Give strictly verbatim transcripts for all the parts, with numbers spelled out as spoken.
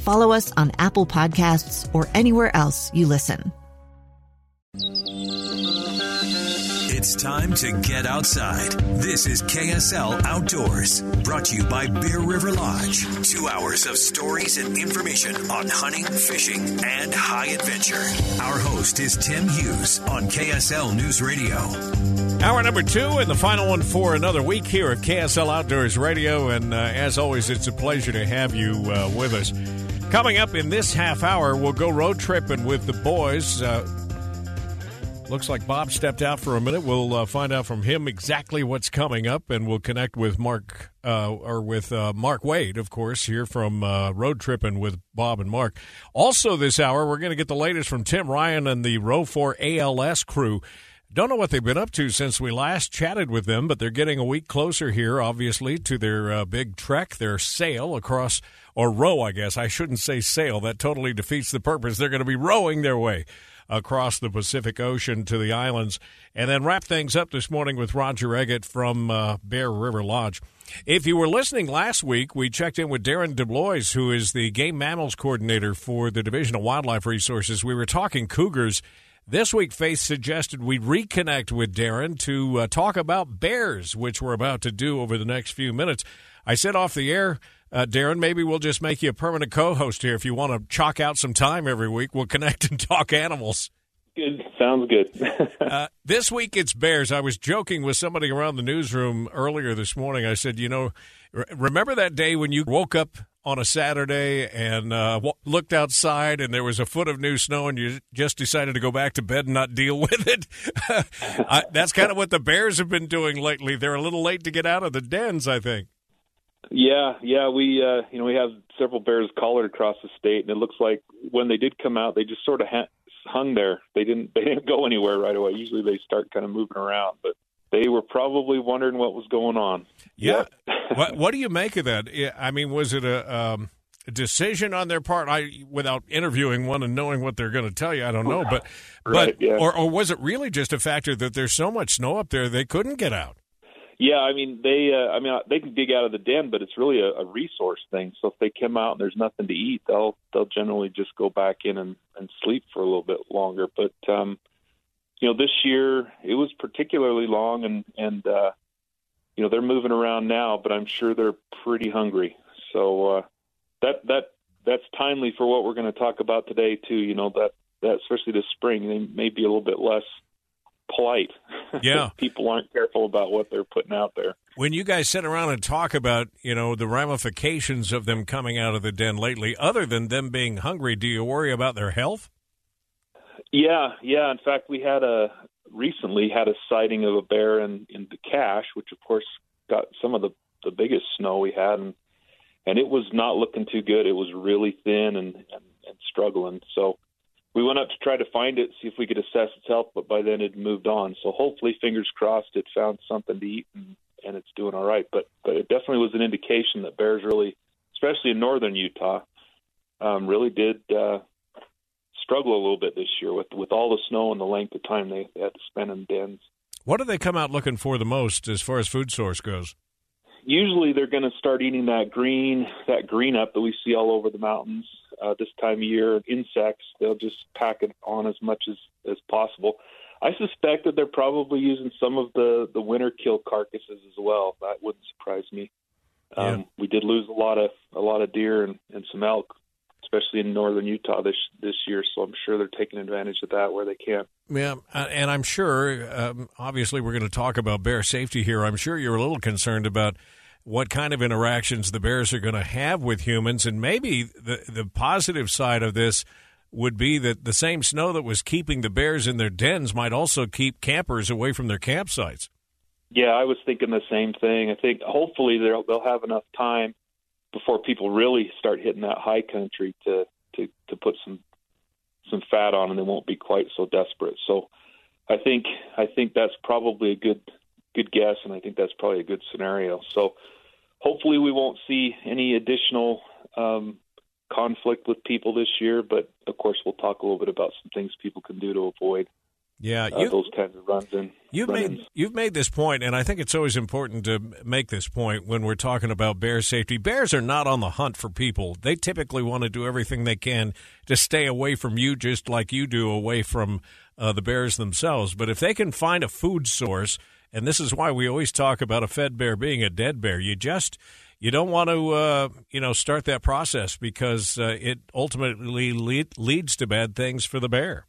Follow us on Apple Podcasts or anywhere else you listen. It's time to get outside. This is K S L Outdoors, brought to you by Bear River Lodge. Two hours of stories and information on hunting, fishing, and high adventure. Our host is Tim Hughes on K S L News Radio. Hour number two and the final one for another week here at K S L Outdoors Radio. And uh, as always, it's a pleasure to have you uh, with us. Coming up in this half hour, we'll go road tripping with the boys. Uh, Looks like Bob stepped out for a minute. We'll uh, find out from him exactly what's coming up, and we'll connect with Mark uh, or with uh, Mark Wade, of course, here from uh, Road Tripping with Bob and Mark. Also this hour, we're going to get the latest from Tim Ryan and the Row four A L S crew. Don't know what they've been up to since we last chatted with them, but they're getting a week closer here, obviously, to their uh, big trek, their sail across, or row, I guess. I shouldn't say sail. That totally defeats the purpose. They're going to be rowing their way across the Pacific Ocean to the islands, and then wrap things up this morning with Roger Eggett from uh, Bear River Lodge. If you were listening last week, we checked in with Darren Debois, who is the Game Mammals Coordinator for the Division of Wildlife Resources. We were talking cougars. This week, Faith suggested we reconnect with Darren to uh, talk about bears, which we're about to do over the next few minutes. I said off the air, Uh, Darren, maybe we'll just make you a permanent co-host here. If you want to chalk out some time every week, we'll connect and talk animals. Good. Sounds good. uh, this week it's bears. I was joking with somebody around the newsroom earlier this morning. I said, you know, re- remember that day when you woke up on a Saturday and uh, w- looked outside and there was a foot of new snow and you just decided to go back to bed and not deal with it? I, that's kind of what the bears have been doing lately. They're a little late to get out of the dens, I think. Yeah, yeah, we uh, you know we have several bears collared across the state, and it looks like when they did come out, they just sort of ha- hung there. They didn't they didn't go anywhere right away. Usually they start kind of moving around, but they were probably wondering what was going on. Yeah, yeah. what, what do you make of that? I mean, was it a, um, a decision on their part? I without interviewing one and knowing what they're going to tell you, I don't know. But right, but yeah. or, or was it really just a factor that there's so much snow up there they couldn't get out? Yeah, I mean they. Uh, I mean they can dig out of the den, but it's really a, a resource thing. So if they come out and there's nothing to eat, they'll they'll generally just go back in and, and sleep for a little bit longer. But um, you know, this year it was particularly long, and and uh, you know they're moving around now, but I'm sure they're pretty hungry. So uh, that that that's timely for what we're going to talk about today too. You know that that especially this spring they may be a little bit less polite. Yeah. People aren't careful about what they're putting out there. When you guys sit around and talk about, you know, the ramifications of them coming out of the den lately, other than them being hungry, do you worry about their health? Yeah, yeah. In fact, we had a recently had a sighting of a bear in, in the Cache, which of course got some of the, the biggest snow we had, and and it was not looking too good. It was really thin and, and, and struggling. So we went up to try to find it, see if we could assess its health, but by then it moved on. So hopefully, fingers crossed, it found something to eat and, and it's doing all right. But but it definitely was an indication that bears really, especially in northern Utah, um, really did uh, struggle a little bit this year with, with all the snow and the length of time they, they had to spend in dens. What do they come out looking for the most as far as food source goes? Usually they're going to start eating that green, that green up that we see all over the mountains uh, this time of year. Insects, they'll just pack it on as much as, as possible. I suspect that they're probably using some of the, the winter kill carcasses as well. That wouldn't surprise me. Um, yeah. We did lose a lot of a lot of deer and, and some elk especially in northern Utah this this year. So I'm sure they're taking advantage of that where they can. Yeah, and I'm sure, um, obviously, we're going to talk about bear safety here. I'm sure you're a little concerned about what kind of interactions the bears are going to have with humans. And maybe the, the positive side of this would be that the same snow that was keeping the bears in their dens might also keep campers away from their campsites. Yeah, I was thinking the same thing. I think hopefully they'll, they'll have enough time before people really start hitting that high country to, to, to put some some fat on, and they won't be quite so desperate. So I think I think that's probably a good good guess, and I think that's probably a good scenario. So hopefully we won't see any additional um, conflict with people this year, but of course we'll talk a little bit about some things people can do to avoid. Yeah, you, uh, those kinds of runs in. You've made, you've made this point, and I think it's always important to make this point when we're talking about bear safety. Bears are not on the hunt for people. They typically want to do everything they can to stay away from you, just like you do away from uh, the bears themselves. But if they can find a food source, and this is why we always talk about a fed bear being a dead bear, you just you don't want to uh, you know start that process because uh, it ultimately lead, leads to bad things for the bear.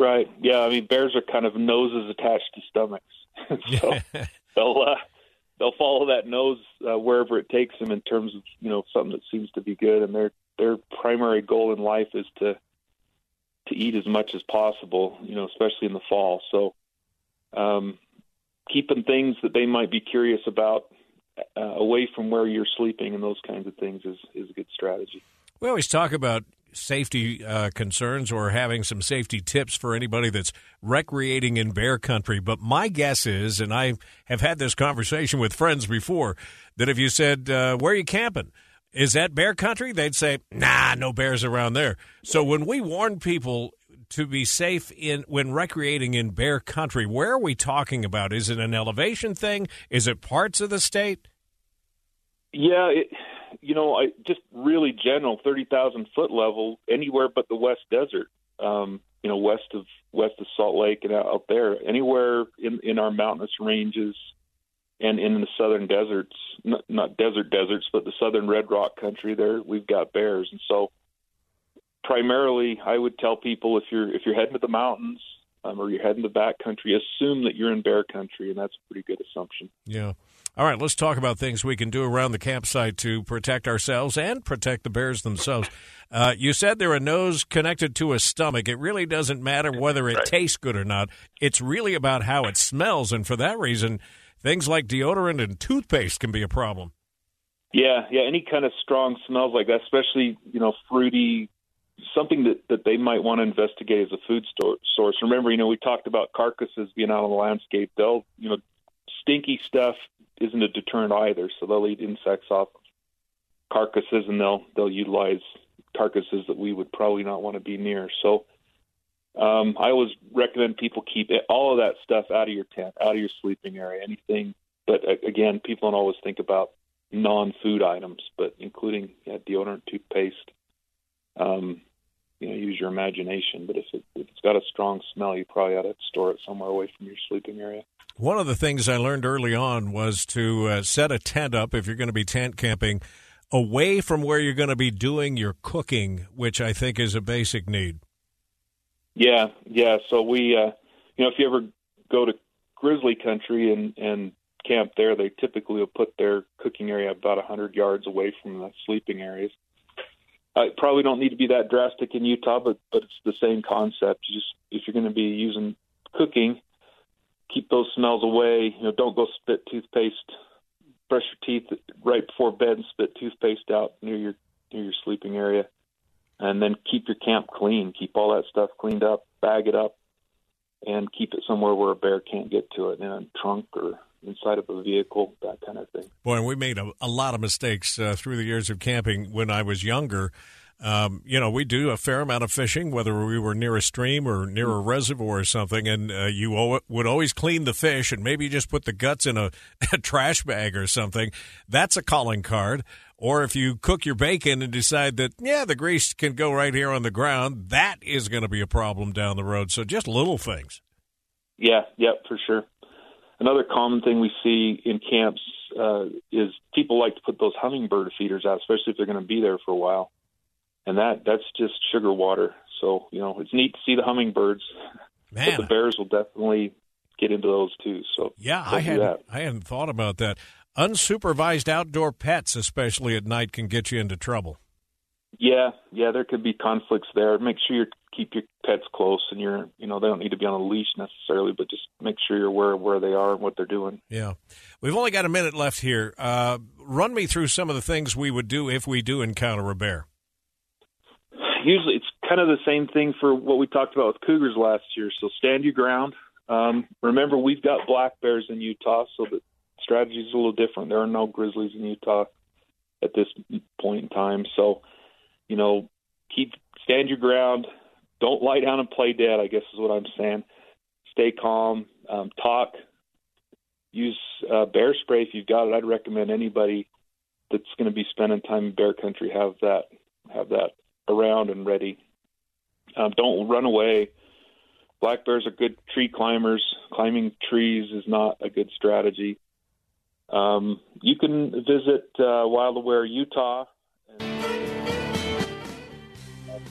Right. Yeah. I mean, bears are kind of noses attached to stomachs. So they'll, uh, they'll follow that nose uh, wherever it takes them in terms of, you know, something that seems to be good. And their, their primary goal in life is to, to eat as much as possible, you know, especially in the fall. So um, keeping things that they might be curious about uh, away from where you're sleeping and those kinds of things is, is a good strategy. We always talk about safety uh, concerns or having some safety tips for anybody that's recreating in bear country. But my guess is, and I have had this conversation with friends before, that if you said, uh, where are you camping? Is that bear country? They'd say, nah, no bears around there. So when we warn people to be safe in when recreating in bear country, where are we talking about? Is it an elevation thing? Is it parts of the state? Yeah, it You know, I, just really general, thirty thousand foot level, anywhere but the West Desert, um, you know, west of west of Salt Lake and out, out there, anywhere in, in our mountainous ranges and in the southern deserts, not, not desert deserts, but the southern red rock country there, we've got bears. And so primarily I would tell people if you're if you're heading to the mountains um, or you're heading to backcountry, assume that you're in bear country, and that's a pretty good assumption. Yeah. All right, let's talk about things we can do around the campsite to protect ourselves and protect the bears themselves. Uh, you said they're a nose connected to a stomach. It really doesn't matter whether it right. tastes good or not. It's really about how it smells, and for that reason, things like deodorant and toothpaste can be a problem. Yeah, yeah, any kind of strong smells like that, especially, you know, fruity, something that, that they might want to investigate as a food store, source. Remember, you know, we talked about carcasses being out on the landscape. They'll, you know, stinky stuff isn't a deterrent either, so they'll eat insects off of carcasses, and they'll they'll utilize carcasses that we would probably not want to be near. So um, I always recommend people keep it, all of that stuff out of your tent, out of your sleeping area, anything. But again, people don't always think about non-food items, but including yeah, deodorant, toothpaste. Um, you know, use your imagination. But if, it, if it's got a strong smell, you probably ought to store it somewhere away from your sleeping area. One of the things I learned early on was to uh, set a tent up, if you're going to be tent camping, away from where you're going to be doing your cooking, which I think is a basic need. Yeah, yeah. So we, uh, you know, if you ever go to grizzly country and, and camp there, they typically will put their cooking area about one hundred yards away from the sleeping areas. I probably don't need to be that drastic in Utah, but, but it's the same concept. You just if you're going to be using cooking, keep those smells away. You know, don't go spit toothpaste. Brush your teeth right before bed and spit toothpaste out near your near your sleeping area, and then keep your camp clean. Keep all that stuff cleaned up, bag it up, and keep it somewhere where a bear can't get to it, in a trunk or inside of a vehicle, that kind of thing. Boy, we made a, a lot of mistakes uh, through the years of camping when I was younger. Um, you know, we do a fair amount of fishing, whether we were near a stream or near a reservoir or something, and uh, you o- would always clean the fish and maybe just put the guts in a, a trash bag or something. That's a calling card. Or if you cook your bacon and decide that, yeah, the grease can go right here on the ground, that is going to be a problem down the road. So just little things. Yeah, yeah, for sure. Another common thing we see in camps uh, is people like to put those hummingbird feeders out, especially if they're going to be there for a while. and that that's just sugar water. So, you know, it's neat to see the hummingbirds. Man. But the bears will definitely get into those too. So yeah, I hadn't, I hadn't thought about that. Unsupervised outdoor pets, especially at night, can get you into trouble. Yeah, yeah, there could be conflicts there. Make sure you keep your pets close, and you're, you know, they don't need to be on a leash necessarily, but just make sure you're aware of where they are and what they're doing. Yeah. We've only got a minute left here. Uh, run me through some of the things we would do if we do encounter a bear. Usually it's kind of the same thing for what we talked about with cougars last year, so stand your ground. Um, remember, we've got black bears in Utah, so the strategy is a little different. There are no grizzlies in Utah at this point in time, so... You know, keep stand your ground. Don't lie down and play dead, I guess is what I'm saying. Stay calm. Um, talk. Use uh, bear spray if you've got it. I'd recommend anybody that's going to be spending time in bear country have that have that around and ready. Um, don't run away. Black bears are good tree climbers. Climbing trees is not a good strategy. Um, you can visit uh, Wild Aware Utah.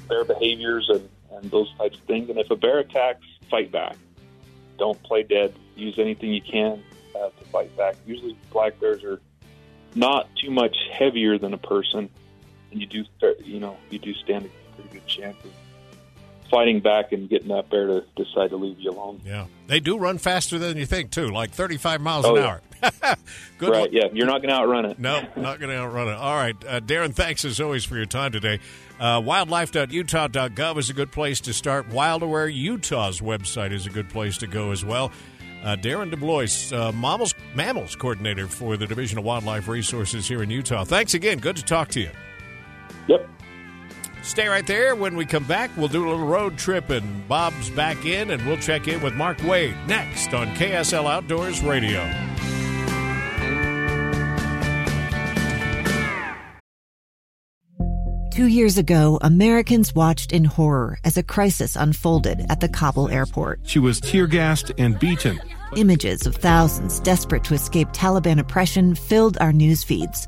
Bear behaviors and, and those types of things. And if a bear attacks, fight back. Don't play dead. Use anything you can uh, to fight back. Usually black bears are not too much heavier than a person, and you do, you know, you do stand a pretty good chance of fighting back and getting that bear to decide to leave you alone. Yeah, they do run faster than you think too, like thirty-five miles oh, an yeah. hour. Good, right? One. Yeah, you're not going to outrun it. No, not going to outrun it. All right, uh, Darren, thanks as always for your time today. Uh, wildlife dot utah dot gov is a good place to start. Wild Aware Utah's website is a good place to go as well. Uh, Darren Debois, uh, mammals, mammals coordinator for the Division of Wildlife Resources here in Utah. Thanks again. Good to talk to you. Yep. Stay right there. When we come back, we'll do a little road trip, and Bob's back in, and we'll check in with Mark Wade next on K S L Outdoors Radio. Two years ago, Americans watched in horror as a crisis unfolded at the Kabul airport. She was tear-gassed and beaten. Images of thousands desperate to escape Taliban oppression filled our news feeds.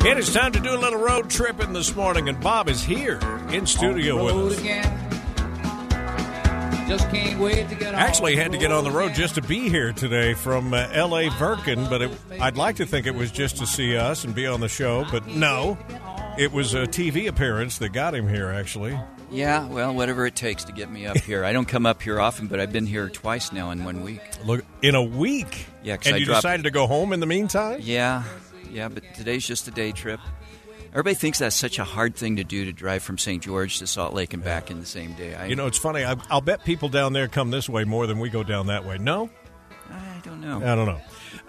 It is time to do a little road tripping this morning, and Bob is here in studio with us. Again. Just can't wait to get Actually, had to get on the road just to be here today from uh, La Verkin, but it, I'd like to think it was just to see us and be on the show, but no, it was a T V appearance that got him here, actually. Yeah, well, whatever it takes to get me up here. I don't come up here often, but I've been here twice now in one week. Look, in a week? Yeah, and I you dropped... decided to go home in the meantime? Yeah, yeah, but today's just a day trip. Everybody thinks that's such a hard thing to do, to drive from Saint George to Salt Lake and back in the same day. I, you know, it's funny. I, I'll bet people down there come this way more than we go down that way. No? I don't know. I don't know.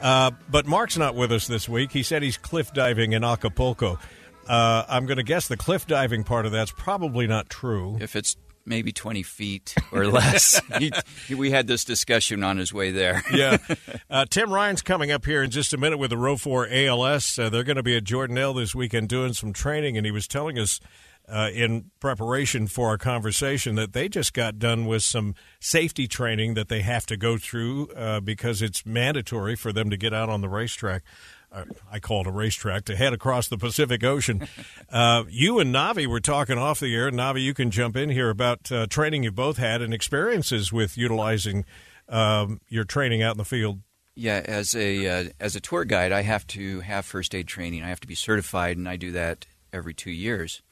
Uh, but Mark's not with us this week. He said he's cliff diving in Acapulco. Uh, I'm going to guess the cliff diving part of that's probably not true. If it's maybe twenty feet or less. he, he, we had this discussion on his way there. yeah. Uh, Tim Ryan's coming up here in just a minute with the Row four A L S. Uh, they're going to be at Jordanelle this weekend doing some training, and he was telling us uh, in preparation for our conversation that they just got done with some safety training that they have to go through uh, because it's mandatory for them to get out on the racetrack. I call it a racetrack, to head across the Pacific Ocean. Uh, you and Navi were talking off the air. Navi, you can jump in here about uh, training you both had and experiences with utilizing um, your training out in the field. Yeah, as a uh, as a tour guide, I have to have first aid training. I have to be certified, and I do that every two years,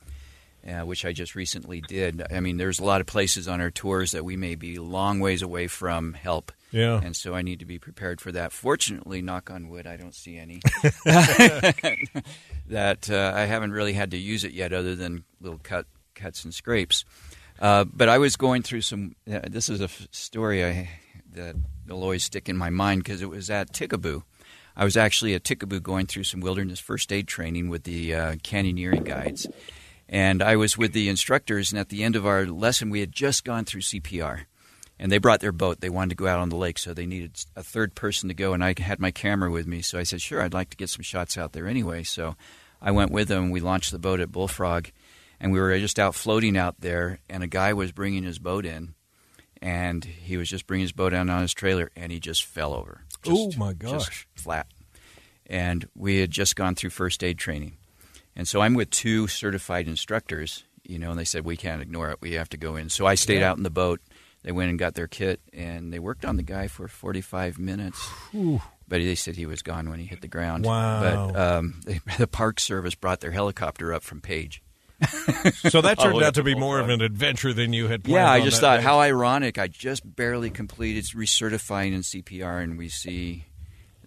uh, which I just recently did. I mean, there's a lot of places on our tours that we may be long ways away from help. Yeah. And so I need to be prepared for that. Fortunately, knock on wood, I don't see any. that uh, I haven't really had to use it yet other than little cut, cuts and scrapes. Uh, but I was going through some uh, – this is a f- story I, that will always stick in my mind because it was at Tickaboo. I was actually at Tickaboo going through some wilderness first aid training with the uh, canyoneering guides. And I was with the instructors, and at the end of our lesson, we had just gone through C P R. And they brought their boat. They wanted to go out on the lake, so they needed a third person to go. And I had my camera with me, so I said, sure, I'd like to get some shots out there anyway. So I went with them. We launched the boat at Bullfrog, and we were just out floating out there. And a guy was bringing his boat in, and he was just bringing his boat in on his trailer, and he just fell over. Oh, my gosh. Just flat. And we had just gone through first aid training. And so I'm with two certified instructors, you know, and they said, we can't ignore it. We have to go in. So I stayed yeah. out in the boat. They went and got their kit, and they worked on the guy for forty-five minutes. Whew. But they said he was gone when he hit the ground. Wow. But um, they, the Park Service brought their helicopter up from Page. So that turned out to be more of an adventure than you had planned. Yeah, I just thought, day. How ironic. I just barely completed recertifying in C P R, and we see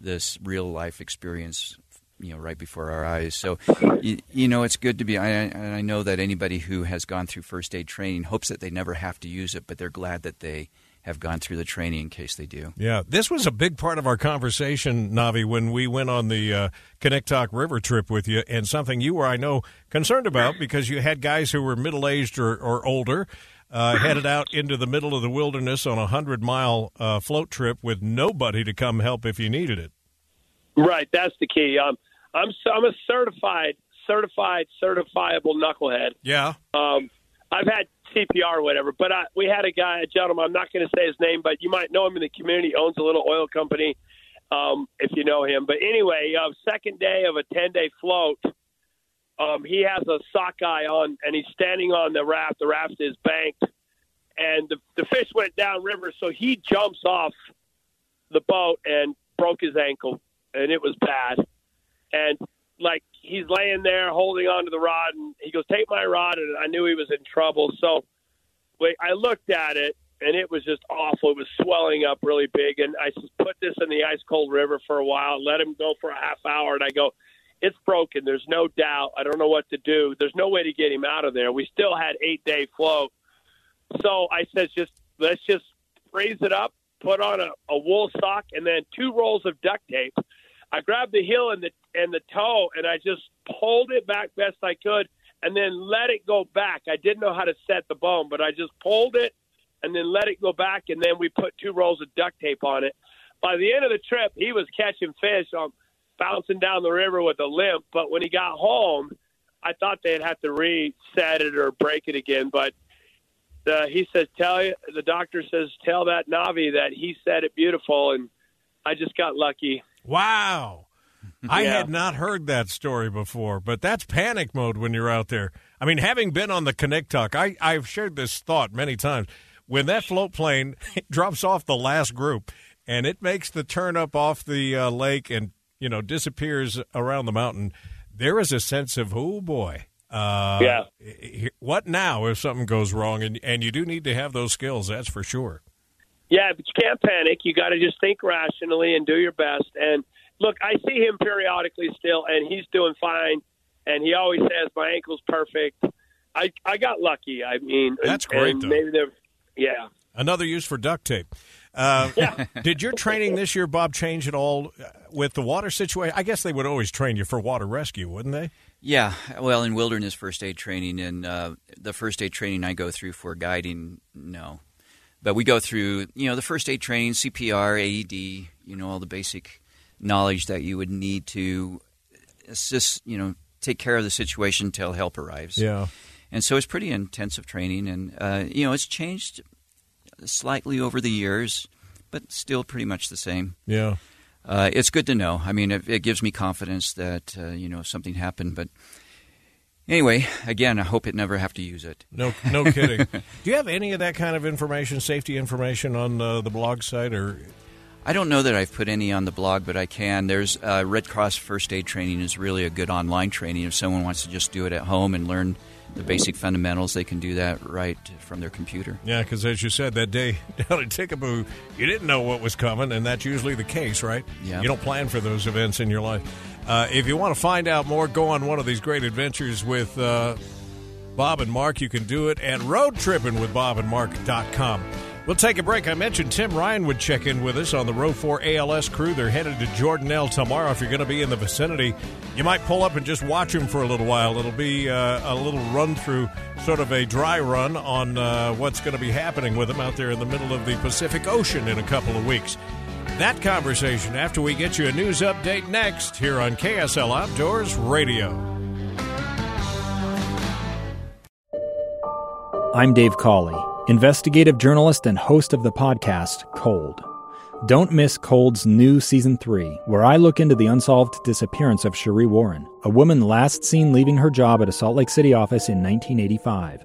this real-life experience, you know, right before our eyes. So, you, you know, it's good to be, I, I know that anybody who has gone through first aid training hopes that they never have to use it, but they're glad that they have gone through the training in case they do. Yeah. This was a big part of our conversation, Navi, when we went on the uh, Connecticut River trip with you, and something you were, I know, concerned about because you had guys who were middle-aged or, or older uh, headed out into the middle of the wilderness on a hundred-mile uh, float trip with nobody to come help if you needed it. Right. That's the key. Um, I'm I'm a certified, certified, certifiable knucklehead. Yeah. Um, I've had C P R or whatever, but I, we had a guy, a gentleman, I'm not going to say his name, but you might know him in the community, owns a little oil company, um, if you know him. But anyway, uh, second day of a ten-day float, um, he has a sockeye on, and he's standing on the raft. The raft is banked, and the, the fish went downriver, so he jumps off the boat and broke his ankle, and it was bad. And, like, he's laying there holding on to the rod, and he goes, take my rod, and I knew he was in trouble. So wait, I looked at it, and it was just awful. It was swelling up really big, and I just put this in the ice-cold river for a while, let him go for a half hour, and I go, it's broken. There's no doubt. I don't know what to do. There's no way to get him out of there. We still had eight-day float. So I said, just let's just freeze it up, put on a, a wool sock, and then two rolls of duct tape. I grabbed the heel and the and the toe, and I just pulled it back best I could and then let it go back. I didn't know how to set the bone, but I just pulled it and then let it go back, and then we put two rolls of duct tape on it. By the end of the trip, he was catching fish, um, bouncing down the river with a limp, but when he got home, I thought they'd have to reset it or break it again, but the, he says, tell you, the doctor says, tell that Navi that he said it beautiful, and I just got lucky. Wow. I yeah. had not heard that story before, but that's panic mode when you're out there. I mean, having been on the Connecticut, I I've shared this thought many times. When that float plane drops off the last group and it makes the turn up off the uh, lake and, you know, disappears around the mountain, there is a sense of, oh, boy. Uh, yeah. What now if something goes wrong? And, and you do need to have those skills, that's for sure. Yeah, but you can't panic. You got to just think rationally and do your best. And, look, I see him periodically still, and he's doing fine. And he always says, my ankle's perfect. I I got lucky. I mean, that's great, though. Maybe they're, yeah. Another use for duct tape. Uh, yeah. Did your training this year, Bob, change at all with the water situation? I guess they would always train you for water rescue, wouldn't they? Yeah. Well, in wilderness first aid training, and uh, the first aid training I go through for guiding, no. But we go through, you know, the first aid training, C P R, A E D, you know, all the basic knowledge that you would need to assist, you know, take care of the situation until help arrives. Yeah. And so it's pretty intensive training. And, uh, you know, it's changed slightly over the years, but still pretty much the same. Yeah. Uh, it's good to know. I mean, it, it gives me confidence that, uh, you know, something happened, but... Anyway, again, I hope it never have to use it. No, no kidding. Do you have any of that kind of information, safety information, on uh, the blog site? Or I don't know that I've put any on the blog, but I can. There's uh, Red Cross First Aid Training is really a good online training if someone wants to just do it at home and learn the basic fundamentals, they can do that right from their computer. Yeah, because as you said, that day down at Tickaboo, you didn't know what was coming, and that's usually the case, right? Yeah. You don't plan for those events in your life. Uh, if you want to find out more, go on one of these great adventures with uh, Bob and Mark. You can do it at road tripping with bob and mark dot com. We'll take a break. I mentioned Tim Ryan would check in with us on the Row four A L S crew. They're headed to Jordanelle tomorrow. If you're going to be in the vicinity, you might pull up and just watch them for a little while. It'll be uh, a little run-through, sort of a dry run on uh, what's going to be happening with them out there in the middle of the Pacific Ocean in a couple of weeks. That conversation after we get you a news update next here on K S L Outdoors Radio. I'm Dave Cawley, investigative journalist and host of the podcast, Cold. Don't miss Cold's new Season three, where I look into the unsolved disappearance of Cherie Warren, a woman last seen leaving her job at a Salt Lake City office in nineteen eighty-five.